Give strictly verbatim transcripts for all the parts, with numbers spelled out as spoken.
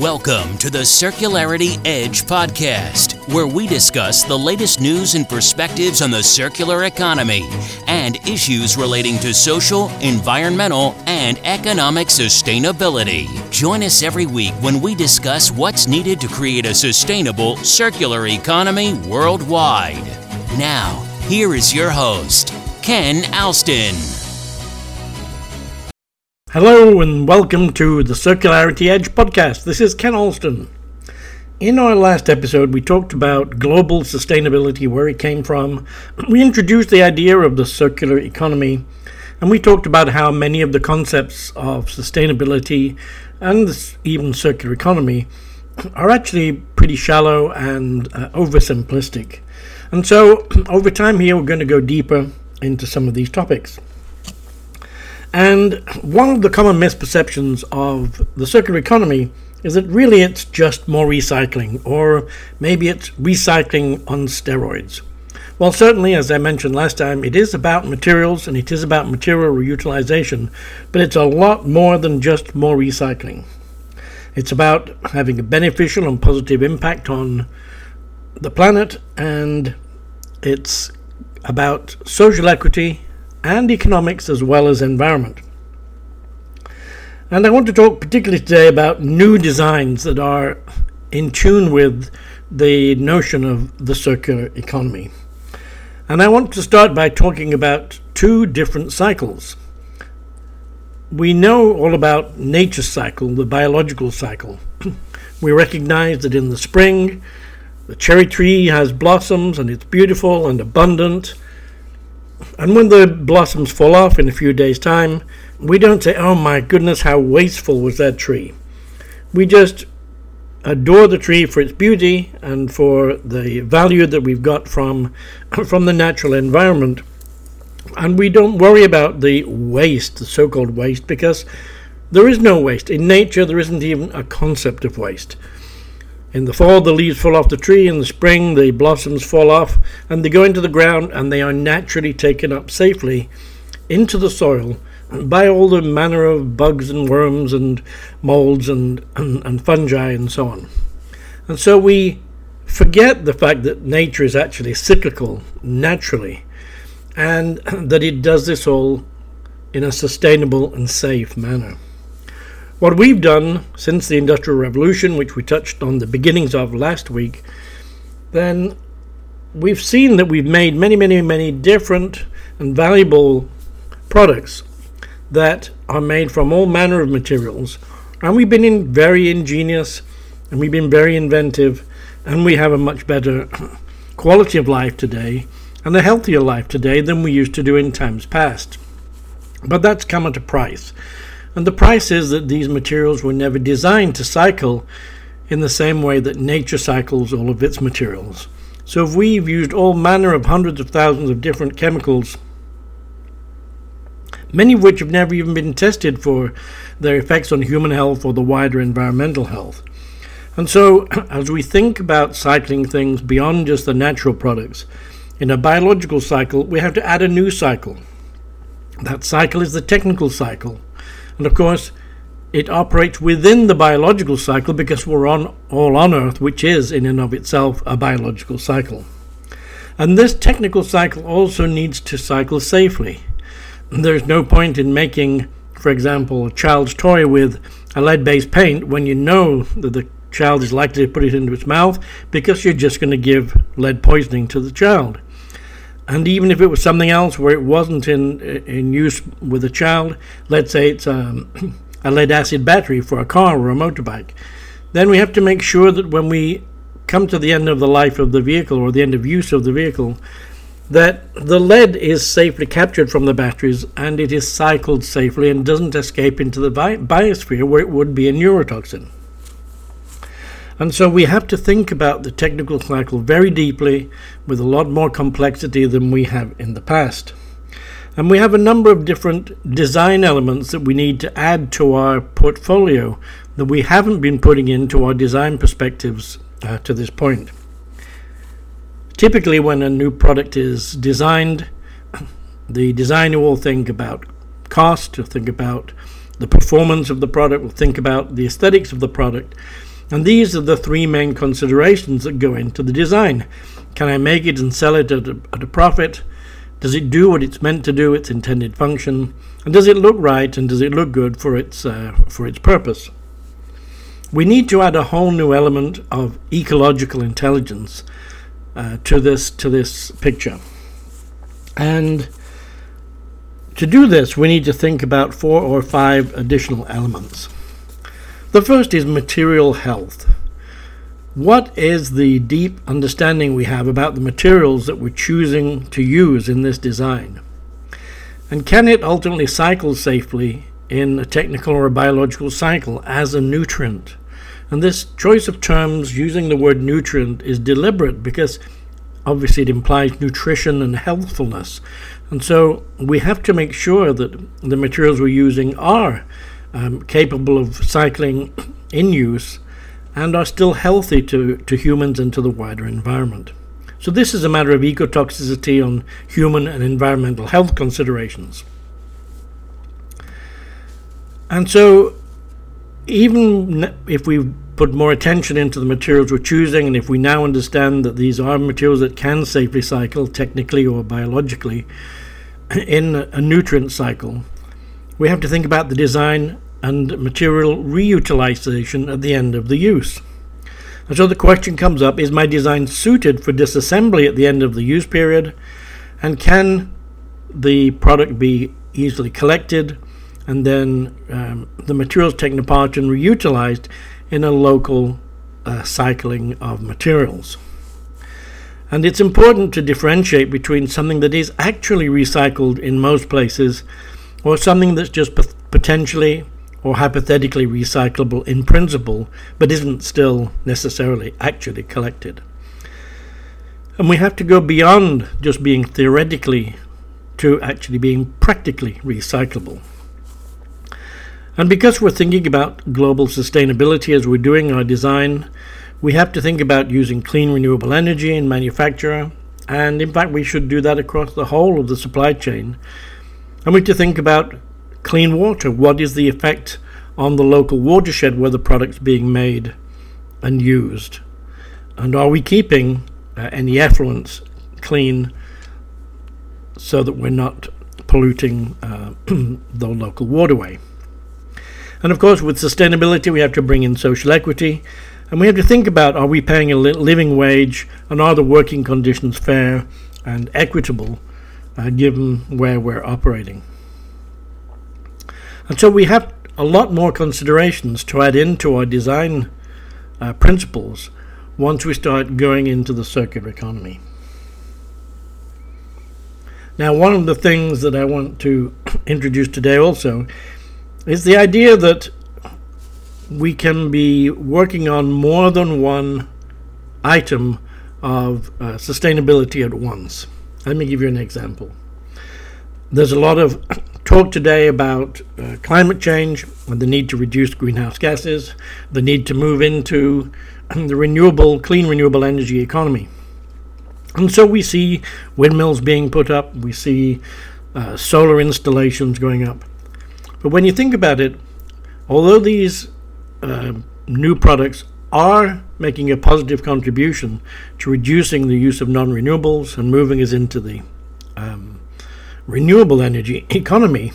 Welcome to the Circularity Edge podcast, where we discuss the latest news and perspectives on the circular economy and issues relating to social, environmental, and economic sustainability. Join us every week when we discuss what's needed to create a sustainable circular economy worldwide. Now, here is your host, Ken Alston. Hello and welcome to the Circularity Edge podcast. This is Ken Alston. In our last episode, we talked about global sustainability, where it came from. We introduced the idea of the circular economy, and we talked about how many of the concepts of sustainability and even circular economy are actually pretty shallow and uh, oversimplistic. And so, over time here, we're going to go deeper into some of these topics. And one of the common misperceptions of the circular economy is that really it's just more recycling, or maybe it's recycling on steroids. Well, certainly, as I mentioned last time, it is about materials and it is about material reutilization, but it's a lot more than just more recycling. It's about having a beneficial and positive impact on the planet, and it's about social equity and economics as well as environment. And I want to talk particularly today about new designs that are in tune with the notion of the circular economy. And I want to start by talking about two different cycles. We know all about nature's cycle, the biological cycle. We recognize that in the spring, the cherry tree has blossoms and it's beautiful and abundant. And when the blossoms fall off in a few days' time, we don't say, oh my goodness, how wasteful was that tree. We just adore the tree for its beauty and for the value that we've got from, from the natural environment. And we don't worry about the waste, the so-called waste, because there is no waste. In nature, there isn't even a concept of waste. In the fall, the leaves fall off the tree. In the spring, the blossoms fall off, and they go into the ground, and they are naturally taken up safely into the soil by all the manner of bugs and worms and molds and, and, and fungi and so on. And so we forget the fact that nature is actually cyclical, naturally, and that it does this all in a sustainable and safe manner. What we've done since the Industrial Revolution, which we touched on the beginnings of last week, then we've seen that we've made many, many, many different and valuable products that are made from all manner of materials. And we've been in very ingenious and we've been very inventive, and we have a much better quality of life today and a healthier life today than we used to do in times past. But that's come at a price. And the price is that these materials were never designed to cycle in the same way that nature cycles all of its materials. So if we've used all manner of hundreds of thousands of different chemicals, many of which have never even been tested for their effects on human health or the wider environmental health. And so as we think about cycling things beyond just the natural products, in a biological cycle, we have to add a new cycle. That cycle is the technical cycle. And of course, it operates within the biological cycle because we're on all on Earth, which is in and of itself a biological cycle. And this technical cycle also needs to cycle safely. There's no point in making, for example, a child's toy with a lead-based paint when you know that the child is likely to put it into its mouth, because you're just going to give lead poisoning to the child. And even if it was something else where it wasn't in in use with a child, let's say it's a, a lead-acid battery for a car or a motorbike, then we have to make sure that when we come to the end of the life of the vehicle or the end of use of the vehicle, that the lead is safely captured from the batteries and it is cycled safely and doesn't escape into the bi- biosphere where it would be a neurotoxin. And so we have to think about the technical cycle very deeply, with a lot more complexity than we have in the past. And we have a number of different design elements that we need to add to our portfolio that we haven't been putting into our design perspectives uh, to this point. Typically, when a new product is designed, the designer will think about cost, will think about the performance of the product, will think about the aesthetics of the product. And these are the three main considerations that go into the design. Can I make it and sell it at a, at a profit? Does it do what it's meant to do, its intended function? And does it look right, and does it look good for its, uh, for its purpose? We need to add a whole new element of ecological intelligence uh, to this to this picture. And to do this, we need to think about four or five additional elements. The first is material health. What is the deep understanding we have about the materials that we're choosing to use in this design? And can it ultimately cycle safely in a technical or a biological cycle as a nutrient? And this choice of terms using the word nutrient is deliberate, because obviously it implies nutrition and healthfulness. And so we have to make sure that the materials we're using are um, capable of cycling in use and are still healthy to, to humans and to the wider environment. So this is a matter of ecotoxicity on human and environmental health considerations. And so even if we put more attention into the materials we're choosing, and if we now understand that these are materials that can safely cycle technically or biologically in a nutrient cycle, we have to think about the design and material reutilization at the end of the use. And so the question comes up, is my design suited for disassembly at the end of the use period? And can the product be easily collected and then um, the materials taken apart and reutilized in a local uh, cycling of materials? And it's important to differentiate between something that is actually recycled in most places or something that's just p- potentially or hypothetically recyclable in principle, but isn't still necessarily actually collected. And we have to go beyond just being theoretically to actually being practically recyclable. And because we're thinking about global sustainability as we're doing our design, we have to think about using clean renewable energy in manufacture, and in fact we should do that across the whole of the supply chain. And we have to think about clean water. What is the effect on the local watershed where the product's being made and used? And are we keeping uh, any effluents clean so that we're not polluting uh, the local waterway? And of course, with sustainability, we have to bring in social equity, and we have to think about, are we paying a living wage, and are the working conditions fair and equitable uh, given where we're operating? And so we have a lot more considerations to add into our design uh, principles once we start going into the circular economy. Now, one of the things that I want to introduce today also is the idea that we can be working on more than one item of uh, sustainability at once. Let me give you an example. There's a lot of talk today about uh, climate change and the need to reduce greenhouse gases, the need to move into the renewable, clean renewable energy economy. And so we see windmills being put up, we see uh, solar installations going up. But when you think about it, although these uh, new products are making a positive contribution to reducing the use of non-renewables and moving us into the um, renewable energy economy,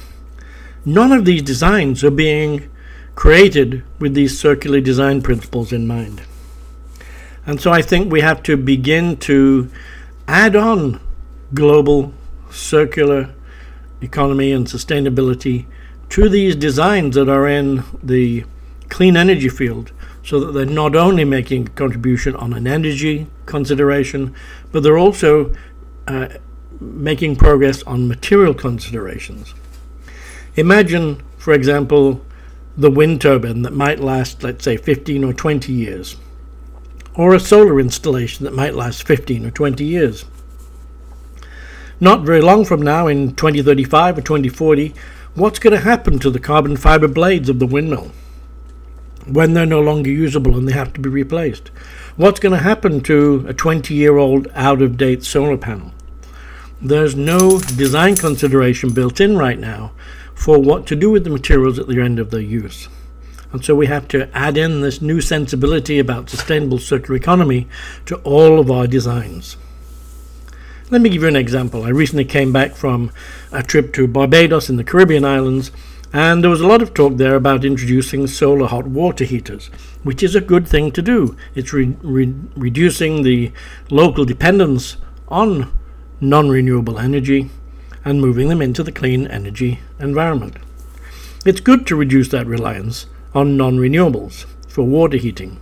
none of these designs are being created with these circular design principles in mind. And so I think we have to begin to add on global circular economy and sustainability to these designs that are in the clean energy field, so that they're not only making a contribution on an energy consideration, but they're also uh, making progress on material considerations. Imagine, for example, the wind turbine that might last, let's say, fifteen or twenty years, or a solar installation that might last fifteen or twenty years. Not very long from now, in twenty thirty-five or twenty forty, what's going to happen to the carbon fiber blades of the windmill when they're no longer usable and they have to be replaced? What's going to happen to a twenty-year-old out-of-date solar panel? There's no design consideration built in right now for what to do with the materials at the end of their use. And so we have to add in this new sensibility about sustainable circular economy to all of our designs. Let me give you an example. I recently came back from a trip to Barbados in the Caribbean islands, and there was a lot of talk there about introducing solar hot water heaters, which is a good thing to do. It's re- re- reducing the local dependence on non-renewable energy and moving them into the clean energy environment. It's good to reduce that reliance on non-renewables for water heating.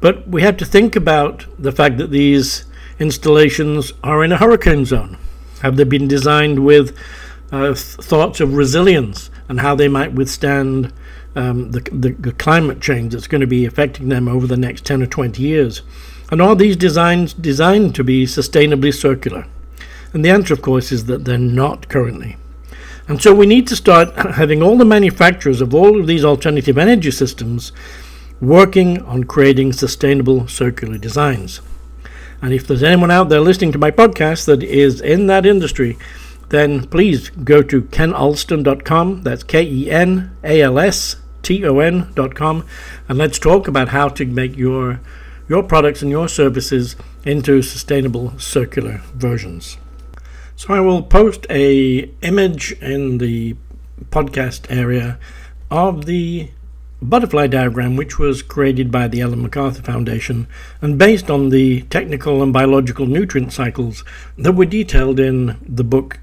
But we have to think about the fact that these installations are in a hurricane zone. Have they been designed with uh, th- thoughts of resilience and how they might withstand um, the, the, the climate change that's going to be affecting them over the next ten or twenty years? And are these designs designed to be sustainably circular? And the answer, of course, is that they're not currently. And so we need to start having all the manufacturers of all of these alternative energy systems working on creating sustainable circular designs. And if there's anyone out there listening to my podcast that is in that industry, then please go to ken alston dot com, that's K E N A L S T O N dot com, and let's talk about how to make your, your products and your services into sustainable circular versions. So I will post a image in the podcast area of the butterfly diagram, which was created by the Ellen MacArthur Foundation and based on the technical and biological nutrient cycles that were detailed in the book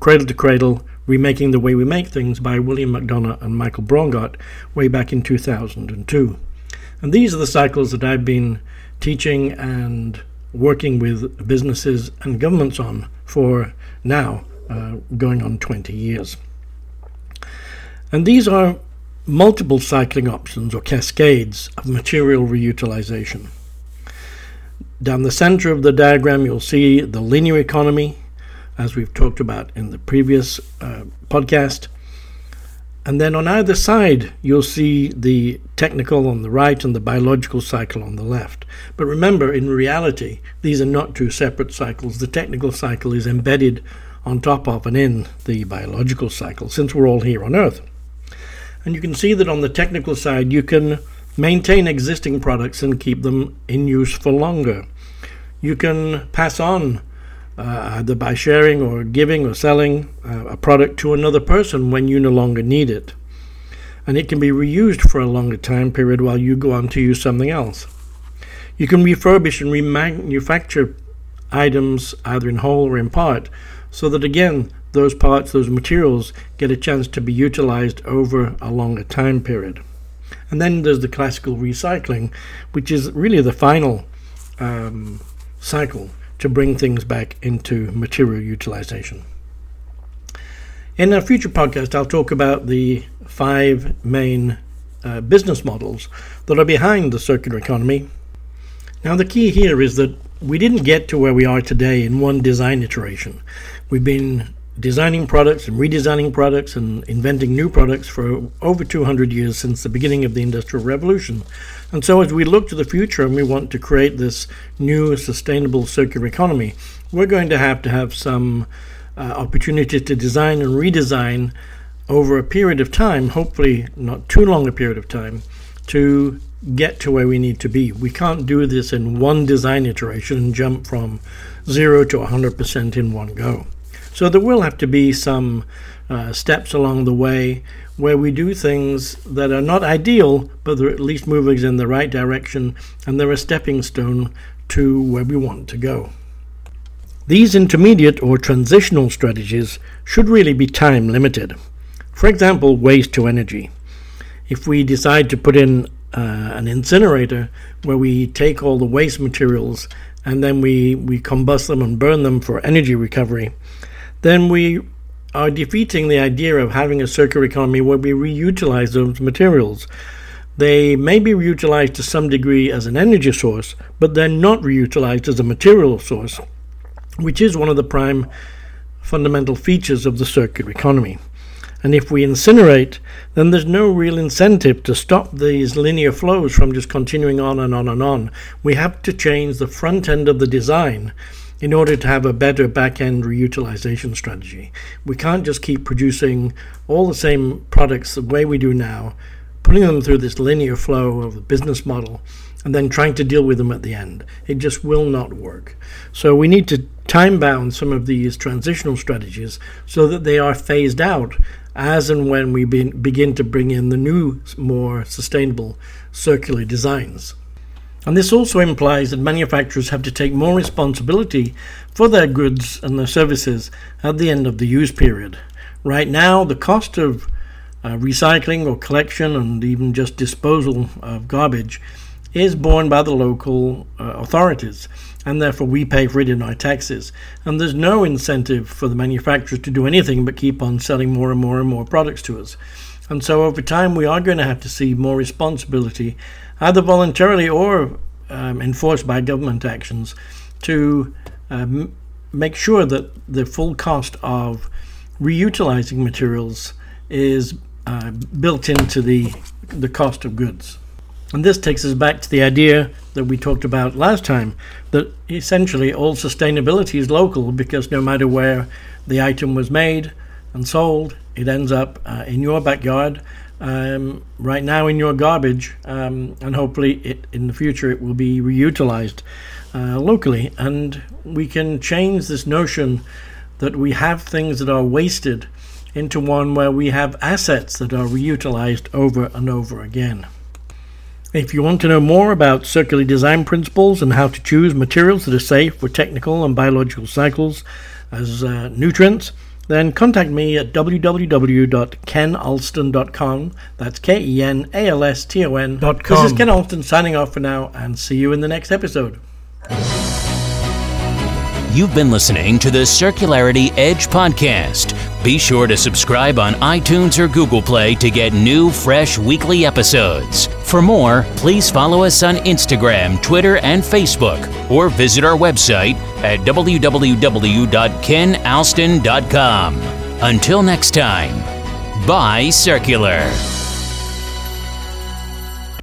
Cradle to Cradle, Remaking the Way We Make Things by William McDonough and Michael Braungart way back in two thousand two. And these are the cycles that I've been teaching and working with businesses and governments on for now uh, going on twenty years. And these are multiple cycling options or cascades of material reutilization. Down the center of the diagram you'll see the linear economy, as we've talked about in the previous uh, podcast. And then on either side, you'll see the technical on the right and the biological cycle on the left. But remember, in reality, these are not two separate cycles. The technical cycle is embedded on top of and in the biological cycle, since we're all here on Earth. And you can see that on the technical side, you can maintain existing products and keep them in use for longer. You can pass on Uh, either by sharing or giving or selling uh, a product to another person when you no longer need it. And it can be reused for a longer time period while you go on to use something else. You can refurbish and remanufacture items either in whole or in part, so that again, those parts, those materials get a chance to be utilized over a longer time period. And then there's the classical recycling, which is really the final um, cycle to bring things back into material utilization. In a future podcast, I'll talk about the five main uh, business models that are behind the circular economy. Now, the key here is that we didn't get to where we are today in one design iteration. We've been designing products and redesigning products and inventing new products for over two hundred years since the beginning of the Industrial Revolution. And so as we look to the future and we want to create this new sustainable circular economy, we're going to have to have some uh, opportunity to design and redesign over a period of time, hopefully not too long a period of time, to get to where we need to be. We can't do this in one design iteration and jump from zero to one hundred percent in one go. So there will have to be some uh, steps along the way where we do things that are not ideal, but they're at least moving us in the right direction, and they're a stepping stone to where we want to go. These intermediate or transitional strategies should really be time limited. For example, waste to energy. If we decide to put in uh, an incinerator where we take all the waste materials and then we, we combust them and burn them for energy recovery, then we are defeating the idea of having a circular economy where we reutilize those materials. They may be reutilized to some degree as an energy source, but they're not reutilized as a material source, which is one of the prime fundamental features of the circular economy. And if we incinerate, then there's no real incentive to stop these linear flows from just continuing on and on and on. We have to change the front end of the design in order to have a better back-end reutilization strategy. We can't just keep producing all the same products the way we do now putting them through this linear flow of the business model and then trying to deal with them at the end. It just will not work. So we need to time-bound some of these transitional strategies so that they are phased out as and when we be- begin to bring in the new, more sustainable circular designs. And this also implies that manufacturers have to take more responsibility for their goods and their services at the end of the use period. Right now, the cost of uh, recycling or collection and even just disposal of garbage is borne by the local uh, authorities, and therefore we pay for it in our taxes. And there's no incentive for the manufacturers to do anything but keep on selling more and more and more products to us. And so over time we are going to have to see more responsibility, either voluntarily or um, enforced by government actions, to um, make sure that the full cost of reutilizing materials is uh, built into the the cost of goods. And this takes us back to the idea that we talked about last time, that essentially all sustainability is local, because no matter where the item was made and sold, it ends up uh, in your backyard, um, right now in your garbage, um, and hopefully it, in the future it will be reutilized uh, locally. And we can change this notion that we have things that are wasted into one where we have assets that are reutilized over and over again. If you want to know more about circular design principles and how to choose materials that are safe for technical and biological cycles as uh, nutrients, then contact me at w w w dot ken alston dot com. That's K E N A L S T O N dot com. This is Ken Alston signing off for now, and see you in the next episode. You've been listening to the Circularity Edge podcast. Be sure to subscribe on iTunes or Google Play to get new, fresh weekly episodes. For more, please follow us on Instagram, Twitter, and Facebook, or visit our website at w w w dot ken alston dot com. Until next time, bye, Circular.